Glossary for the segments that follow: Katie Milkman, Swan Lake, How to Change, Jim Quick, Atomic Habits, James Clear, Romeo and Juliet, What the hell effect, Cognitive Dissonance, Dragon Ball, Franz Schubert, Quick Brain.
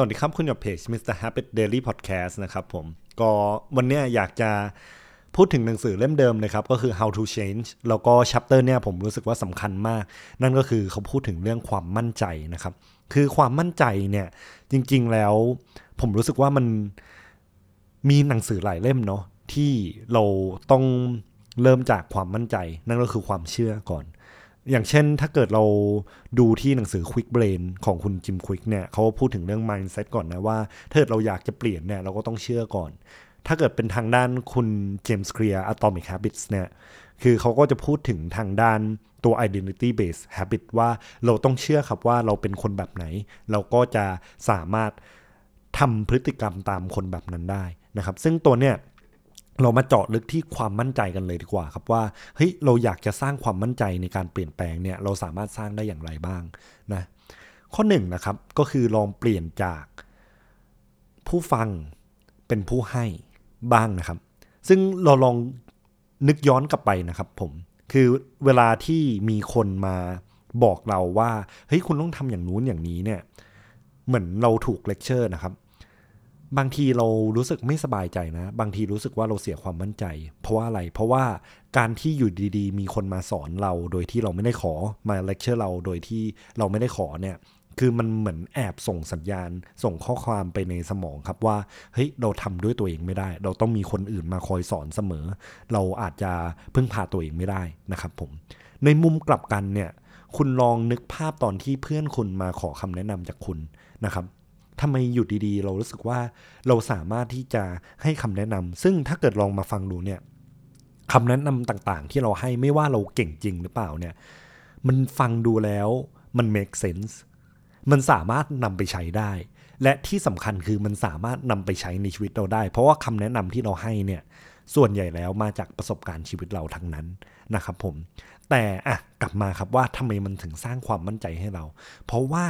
สวัสดีครับคุณอยู่เพจ Mr. Habit Daily Podcast นะครับผมก็วันนี้อยากจะพูดถึงหนังสือเล่มเดิมนะครับก็คือ How to Change แล้วก็ chapter เนี่ยผมรู้สึกว่าสำคัญมากนั่นก็คือเขาพูดถึงเรื่องความมั่นใจนะครับคือความมั่นใจเนี่ยจริงๆแล้วผมรู้สึกว่ามันมีหนังสือหลายเล่มเนาะที่เราต้องเริ่มจากความมั่นใจนั่นก็คือความเชื่อก่อนอย่างเช่นถ้าเกิดเราดูที่หนังสือ Quick Brain ของคุณ Jim Quick เนี่ยเขาพูดถึงเรื่อง mindset ก่อนนะว่าถ้าเราอยากจะเปลี่ยนเนี่ยเราก็ต้องเชื่อก่อนถ้าเกิดเป็นทางด้านคุณ James Clear Atomic Habits เนี่ยคือเขาก็จะพูดถึงทางด้านตัว identity based habit ว่าเราต้องเชื่อครับว่าเราเป็นคนแบบไหนเราก็จะสามารถทำพฤติกรรมตามคนแบบนั้นได้นะครับซึ่งตัวเนี่ยเรามาเจาะลึกที่ความมั่นใจกันเลยดีกว่าครับว่าเฮ้ยเราอยากจะสร้างความมั่นใจในการเปลี่ยนแปลงเนี่ยเราสามารถสร้างได้อย่างไรบ้างนะข้อหนึ่งนะครับก็คือลองเปลี่ยนจากผู้ฟังเป็นผู้ให้บ้างนะครับซึ่งเราลองนึกย้อนกลับไปนะครับผมคือเวลาที่มีคนมาบอกเราว่าเฮ้ยคุณต้องทำอย่างนู้นอย่างนี้เนี่ยเหมือนเราถูกเลคเชอร์นะครับบางทีเรารู้สึกไม่สบายใจนะบางทีรู้สึกว่าเราเสียความมั่นใจเพราะว่าอะไรเพราะว่าการที่อยู่ดีๆมีคนมาสอนเราโดยที่เราไม่ได้ขอมาเลคเชอร์เราโดยที่เราไม่ได้ขอเนี่ยคือมันเหมือนแอบส่งสัญญาณส่งข้อความไปในสมองครับว่าเฮ้ยเราทำด้วยตัวเองไม่ได้เราต้องมีคนอื่นมาคอยสอนเสมอเราอาจจะพึ่งพาตัวเองไม่ได้นะครับผมในมุมกลับกันเนี่ยคุณลองนึกภาพตอนที่เพื่อนคุณมาขอคำแนะนำจากคุณนะครับทำไมอยู่ดีๆเรารู้สึกว่าเราสามารถที่จะให้คำแนะนำซึ่งถ้าเกิดลองมาฟังดูเนี่ยคำแนะนำต่างๆที่เราให้ไม่ว่าเราเก่งจริงหรือเปล่าเนี่ยมันฟังดูแล้วมัน make sense มันสามารถนำไปใช้ได้และที่สำคัญคือมันสามารถนำไปใช้ในชีวิตเราได้เพราะว่าคำแนะนำที่เราให้เนี่ยส่วนใหญ่แล้วมาจากประสบการณ์ชีวิตเราทั้งนั้นนะครับผมแต่กลับมาครับว่าทำไมมันถึงสร้างความมั่นใจให้เราเพราะว่า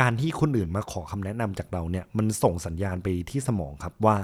การที่คนอื่นมาขอคำแนะนำจากเราเนี่ยมันส่งสัญญาณไปที่สมองครับว่า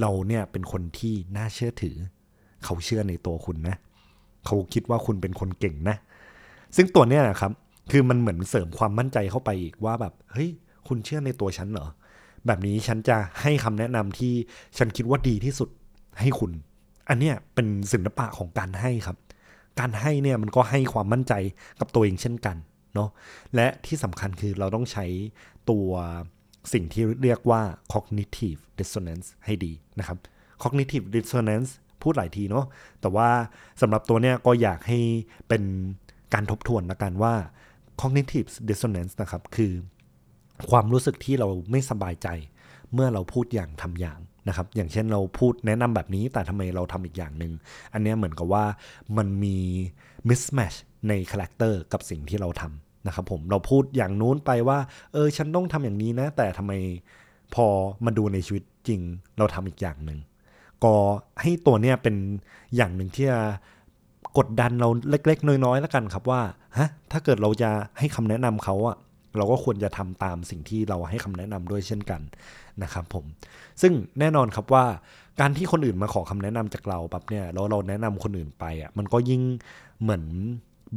เราเนี่ยเป็นคนที่น่าเชื่อถือเขาเชื่อในตัวคุณนะเขาคิดว่าคุณเป็นคนเก่งนะซึ่งตัวเนี้ยนะครับคือมันเหมือนเสริมความมั่นใจเข้าไปอีกว่าแบบเฮ้ยคุณเชื่อในตัวฉันเหรอแบบนี้ฉันจะให้คำแนะนำที่ฉันคิดว่าดีที่สุดให้คุณอันเนี้ยเป็นศิลปะของการให้ครับการให้เนี่ยมันก็ให้ความมั่นใจกับตัวเองเช่นกันเนาะและที่สำคัญคือเราต้องใช้ตัวสิ่งที่เรียกว่า Cognitive Dissonance ให้ดีนะครับ Cognitive Dissonance พูดหลายทีเนาะแต่ว่าสำหรับตัวเนี้ยก็อยากให้เป็นการทบทวนละกันว่า Cognitive Dissonance นะครับคือความรู้สึกที่เราไม่สบายใจเมื่อเราพูดอย่างทำอย่างนะครับอย่างเช่นเราพูดแนะนำแบบนี้แต่ทำไมเราทำอีกอย่างนึงอันเนี้ยเหมือนกับว่ามันมี mismatch ในคาแรคเตอร์กับสิ่งที่เราทำนะครับผมเราพูดอย่างนู้นไปว่าฉันต้องทำอย่างนี้นะแต่ทำไมพอมาดูในชีวิตจริงเราทำอีกอย่างหนึ่งก็ให้ตัวเนี้ยเป็นอย่างหนึ่งที่จะกดดันเราเล็กๆน้อยๆแล้วกันครับว่าถ้าเกิดเราจะให้คำแนะนำเขาอะเราก็ควรจะทำตามสิ่งที่เราให้คำแนะนำด้วยเช่นกันนะครับผมซึ่งแน่นอนครับว่าการที่คนอื่นมาขอคำแนะนำจากเราปั๊บเนี่ยแล้วเราแนะนำคนอื่นไปอะมันก็ยิ่งเหมือน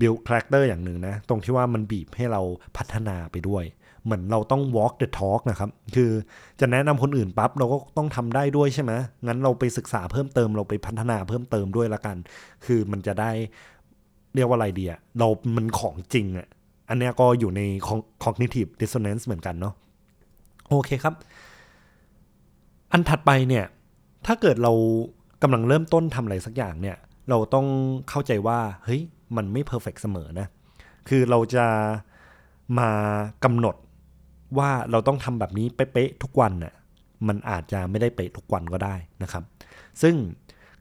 build character อย่างหนึ่งนะตรงที่ว่ามันบีบให้เราพัฒนาไปด้วยเหมือนเราต้อง walk the talk นะครับคือจะแนะนำคนอื่นปั๊บเราก็ต้องทำได้ด้วยใช่ไหมงั้นเราไปศึกษาเพิ่มเติมเราไปพัฒนาเพิ่มเติมด้วยละกันคือมันจะได้เรียกว่าอะไรดีอะเรามันของจริงอะอันนี้ก็อยู่ใน cognitive dissonance เหมือนกันเนาะโอเคครับอันถัดไปเนี่ยถ้าเกิดเรากำลังเริ่มต้นทำอะไรสักอย่างเนี่ยเราต้องเข้าใจว่าเฮ้ยมันไม่เพอร์เฟกต์เสมอนะคือเราจะมากำหนดว่าเราต้องทำแบบนี้เป๊ะๆทุกวันน่ะมันอาจจะไม่ได้เป๊ะทุกวันก็ได้นะครับซึ่ง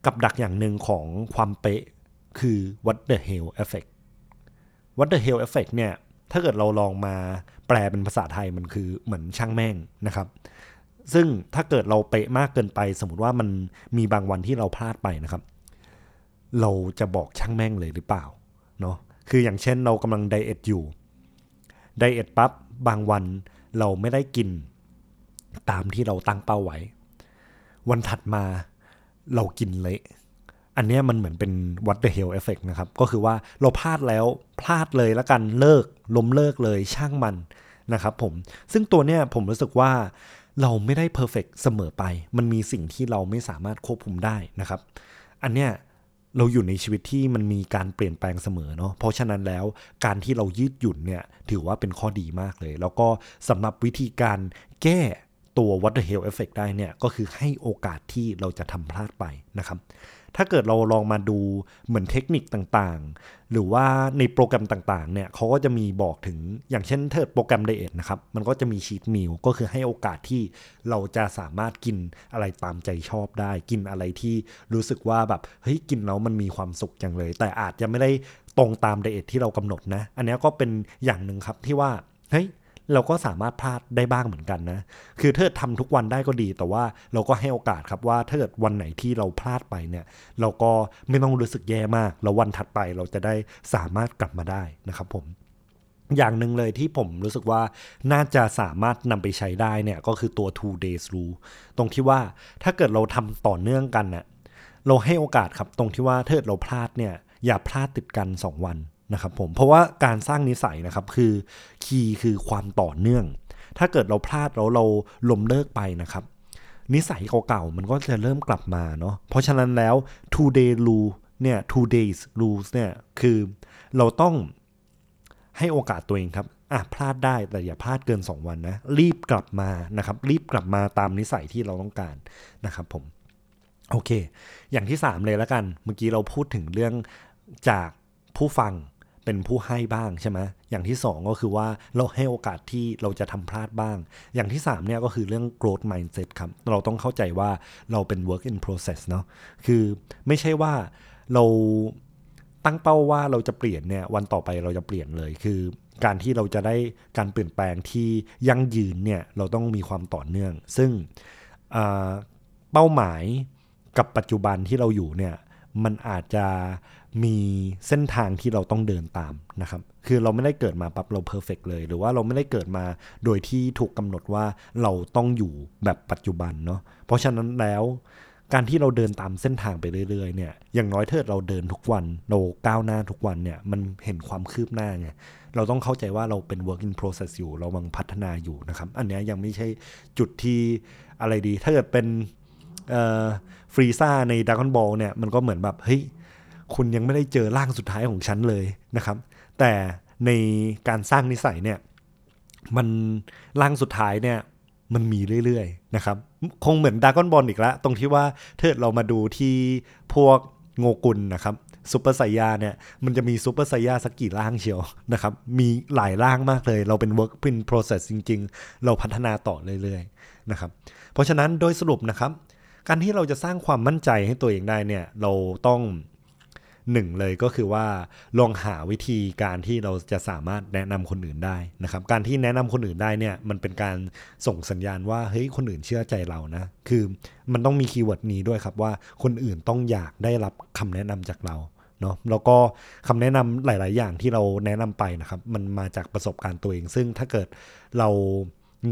กับดักอย่างหนึ่งของความเป๊ะคือ What the hell effect What the hell effect เนี่ยถ้าเกิดเราลองมาแปลเป็นภาษาไทยมันคือเหมือนช่างแม่งนะครับซึ่งถ้าเกิดเราเป๊ะมากเกินไปสมมติว่ามันมีบางวันที่เราพลาดไปนะครับเราจะบอกช่างแม่งเลยหรือเปล่าเนาะคืออย่างเช่นเรากำลังไดเอทอยู่ไดเอทปั๊บบางวันเราไม่ได้กินตามที่เราตั้งเป้าไว้วันถัดมาเรากินเละอันเนี้ยมันเหมือนเป็น what the hell effect นะครับก็คือว่าเราพลาดแล้วพลาดเลยละกันเลิกล้มเลิกเลยช่างมัน นะครับผมซึ่งตัวเนี้ยผมรู้สึกว่าเราไม่ได้เพอร์เฟกต์เสมอไปมันมีสิ่งที่เราไม่สามารถควบคุมได้นะครับอันเนี้ยเราอยู่ในชีวิตที่มันมีการเปลี่ยนแปลงเสมอเนาะเพราะฉะนั้นแล้วการที่เรายืดหยุ่นเนี่ยถือว่าเป็นข้อดีมากเลยแล้วก็สำหรับวิธีการแก้ตัว What the hell effect ได้เนี่ยก็คือให้โอกาสที่เราจะทำพลาดไปนะครับถ้าเกิดเราลองมาดูเหมือนเทคนิคต่างๆหรือว่าในโปรแกรมต่างๆเนี่ยเขาก็จะมีบอกถึงอย่างเช่นเทอร์โปรแกรมไดเอทนะครับมันก็จะมีชีทมิลก็คือให้โอกาสที่เราจะสามารถกินอะไรตามใจชอบได้กินอะไรที่รู้สึกว่าแบบเฮ้ยกินแล้วมันมีความสุขจังเลยแต่อาจจะไม่ได้ตรงตามไดเอทที่เรากำหนดนะอันนี้ก็เป็นอย่างนึงครับที่ว่าเฮ้ยเราก็สามารถพลาดได้บ้างเหมือนกันนะคือถ้าทำทุกวันได้ก็ดีแต่ว่าเราก็ให้โอกาสครับว่าถ้าเกิดวันไหนที่เราพลาดไปเนี่ยเราก็ไม่ต้องรู้สึกแย่มากแล้ววันถัดไปเราจะได้สามารถกลับมาได้นะครับผมอย่างหนึ่งเลยที่ผมรู้สึกว่าน่าจะสามารถนำไปใช้ได้เนี่ยก็คือตัว two days rule ตรงที่ว่าถ้าเกิดเราทำต่อเนื่องกันน่ะเราให้โอกาสครับตรงที่ว่าถ้าเกิดเราพลาดเนี่ยอย่าพลาดติดกัน2 วันนะครับผมเพราะว่าการสร้างนิสัยนะครับคือคีย์คือความต่อเนื่องถ้าเกิดเราพลาดแล้วเราล้มเลิกไปนะครับนิสัยเก่าๆมันก็จะเริ่มกลับมาเนาะเพราะฉะนั้นแล้ว two day rule เนี่ย two days rules เนี่ยคือเราต้องให้โอกาสตัวเองครับพลาดได้แต่อย่าพลาดเกิน2 วันนะรีบกลับมานะครับรีบกลับมาตามนิสัยที่เราต้องการนะครับผมโอเคอย่างที่3เลยละกันเมื่อกี้เราพูดถึงเรื่องจากผู้ฟังเป็นผู้ให้บ้างใช่ไหมอย่างที่2ก็คือว่าเราให้โอกาสที่เราจะทำพลาดบ้างอย่างที่3เนี่ยก็คือเรื่อง growth mindset ครับเราต้องเข้าใจว่าเราเป็น work in process เนาะคือไม่ใช่ว่าเราตั้งเป้าว่าเราจะเปลี่ยนเนี่ยวันต่อไปเราจะเปลี่ยนเลยคือการที่เราจะได้การเปลี่ยนแปลงที่ยั่งยืนเนี่ยเราต้องมีความต่อเนื่องซึ่งเป้าหมายกับปัจจุบันที่เราอยู่เนี่ยมันอาจจะมีเส้นทางที่เราต้องเดินตามนะครับคือเราไม่ได้เกิดมาปั๊บเราเพอร์เฟกต์เลยหรือว่าเราไม่ได้เกิดมาโดยที่ถูกกำหนดว่าเราต้องอยู่แบบปัจจุบันเนาะเพราะฉะนั้นแล้วการที่เราเดินตามเส้นทางไปเรื่อยๆเนี่ยอย่างน้อยเถิดเราเดินทุกวันเราก้าวหน้าทุกวันเนี่ยมันเห็นความคืบหน้าไงเราต้องเข้าใจว่าเราเป็น work in process อยู่เรากำลังพัฒนาอยู่นะครับอันนี้ยังไม่ใช่จุดที่อะไรดีถ้าเกิดเป็นฟรีซ่าใน Dragon Ball เนี่ยมันก็เหมือนแบบเฮ้ยคุณยังไม่ได้เจอร่างสุดท้ายของฉันเลยนะครับแต่ในการสร้างนิสัยเนี่ยมันร่างสุดท้ายเนี่ยมันมีเรื่อยๆนะครับคงเหมือน Dragon Ball อีกละตรงที่ว่าเถิดเรามาดูที่พวกโงกุลนะครับซุปเปอร์ไซยาเนี่ยมันจะมีซุปเปอร์ไซยาสักกี่ร่างเชียวนะครับมีหลายร่างมากเลยเราเป็น work in process จริงๆเราพัฒนาต่อเรื่อยๆนะครับเพราะฉะนั้นโดยสรุปนะครับการที่เราจะสร้างความมั่นใจให้ตัวเองได้เนี่ยเราต้อง1เลยก็คือว่าลองหาวิธีการที่เราจะสามารถแนะนำคนอื่นได้นะครับการที่แนะนำคนอื่นได้เนี่ยมันเป็นการส่งสัญญาณว่าเฮ้ยคนอื่นเชื่อใจเรานะคือมันต้องมีคีย์เวิร์ดนี้ด้วยครับว่าคนอื่นต้องอยากได้รับคำแนะนำจากเราเนาะแล้วก็คำแนะนำหลายๆอย่างที่เราแนะนำไปนะครับมันมาจากประสบการณ์ตัวเองซึ่งถ้าเกิดเรา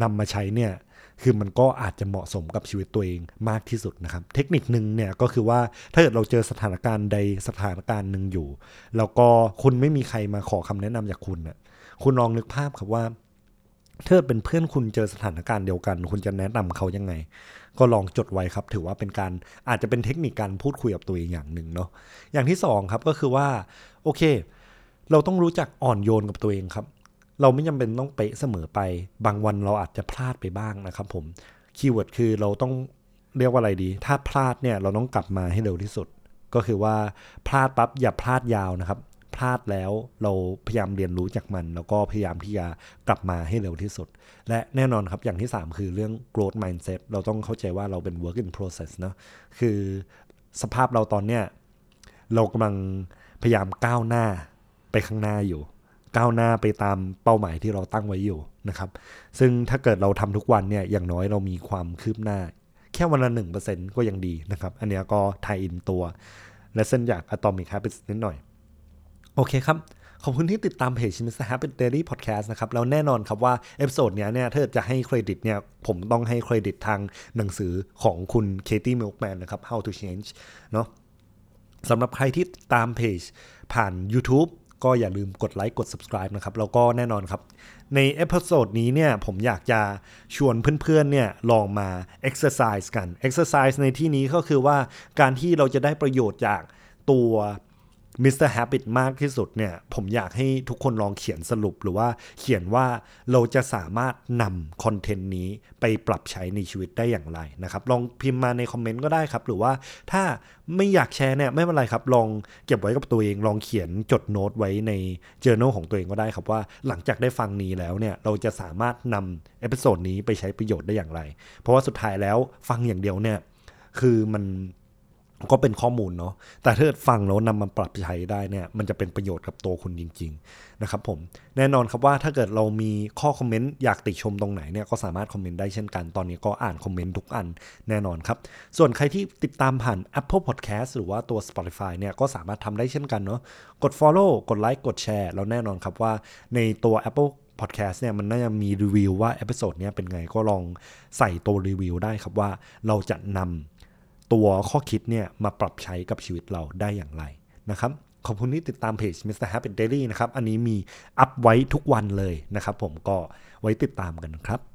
นำมาใช้เนี่ยคือมันก็อาจจะเหมาะสมกับชีวิตตัวเองมากที่สุดนะครับเทคนิคนึงเนี่ยก็คือว่าถ้าเกิดเราเจอสถานการณ์ใดสถานการณ์หนึ่งอยู่แล้วก็คุณไม่มีใครมาขอคำแนะนำจากคุณนะคุณลองนึกภาพครับว่าถ้าเป็นเพื่อนคุณเจอสถานการณ์เดียวกันคุณจะแนะนำเขายังไงก็ลองจดไว้ครับถือว่าเป็นการอาจจะเป็นเทคนิคการพูดคุยกับตัวเองอย่างนึงเนาะอย่างที่2ครับก็คือว่าโอเคเราต้องรู้จักอ่อนโยนกับตัวเองครับเราไม่จำเป็นต้องเป๊ะเสมอไปบางวันเราอาจจะพลาดไปบ้างนะครับผมคีย์เวิร์ดคือเราต้องเรียกว่าอะไรดีถ้าพลาดเนี่ยเราต้องกลับมาให้เร็วที่สุดก็คือว่าพลาดปั๊บอย่าพลาดยาวนะครับพลาดแล้วเราพยายามเรียนรู้จากมันแล้วก็พยายามที่จะกลับมาให้เร็วที่สุดและแน่นอนครับอย่างที่3คือเรื่อง growth mindset เราต้องเข้าใจว่าเราเป็น work in process เนาะคือสภาพเราตอนเนี้ยเรากำลังพยายามก้าวหน้าไปข้างหน้าอยู่ก้าวหน้าไปตามเป้าหมายที่เราตั้งไว้อยู่นะครับซึ่งถ้าเกิดเราทำทุกวันเนี่ยอย่างน้อยเรามีความคืบหน้าแค่วันละ 1% ก็ยังดีนะครับอันนี้ก็ไทยอินตัวและเส้นจาก Atomic Habits นิดหน่อยโอเคครับขอบคุณที่ติดตามเพจ Mr. Habit Daily Podcast นะครับแล้วแน่นอนครับว่าเอพิโซดเนี้ยเนี่ยถ้าจะให้เครดิตเนี่ยผมต้องให้เครดิตทางหนังสือของคุณ Katie Milkman นะครับ How to Change เนาะสำหรับใครที่ตามเพจผ่าน YouTube ก็อย่าลืมกดไลค์กด Subscribe นะครับแล้วก็แน่นอนครับในเอพิโซดนี้เนี่ยผมอยากจะชวนเพื่อนๆเนี่ยลองมา exercise กัน exercise ในที่นี้ก็คือว่าการที่เราจะได้ประโยชน์จากตัว Mr. Habit มากที่สุดเนี่ยผมอยากให้ทุกคนลองเขียนสรุปหรือว่าเขียนว่าเราจะสามารถนำคอนเทนต์นี้ไปปรับใช้ในชีวิตได้อย่างไรนะครับลองพิมพ์มาในคอมเมนต์ก็ได้ครับหรือว่าถ้าไม่อยากแชร์เนี่ยไม่เป็นไรครับลองเก็บไว้กับตัวเองลองเขียนจดโน้ตไว้ใน journal ของตัวเองก็ได้ครับว่าหลังจากได้ฟังนี้แล้วเนี่ยเราจะสามารถนำเอพิโซดนี้ไปใช้ประโยชน์ได้อย่างไรเพราะว่าสุดท้ายแล้วฟังอย่างเดียวเนี่ยคือมันก็เป็นข้อมูลเนาะแต่ถ้าฟังแล้วนำมันปรับใช้ได้เนี่ยมันจะเป็นประโยชน์กับตัวคุณจริงๆนะครับผมแน่นอนครับว่าถ้าเกิดเรามีข้อคอมเมนต์อยากติชมตรงไหนเนี่ยก็สามารถคอมเมนต์ได้เช่นกันตอนนี้ก็อ่านคอมเมนต์ทุกอันแน่นอนครับส่วนใครที่ติดตามผ่าน Apple Podcast หรือว่าตัว Spotify เนี่ยก็สามารถทำได้เช่นกันเนาะกด Follow กด Like กด Share แล้วแน่นอนครับว่าในตัว Apple Podcast เนี่ยมันน่าจะมีรีวิวว่าเอพิโซดเนี่ยเป็นไงก็ลองใส่ตัวรีวิวได้ครับว่าเราจะนำตัวข้อคิดเนี่ยมาปรับใช้กับชีวิตเราได้อย่างไรนะครับขอบคุณที่ติดตามเพจ Mr. Habit Daily นะครับอันนี้มีอัพไว้ทุกวันเลยนะครับผมก็ไว้ติดตามกันครับ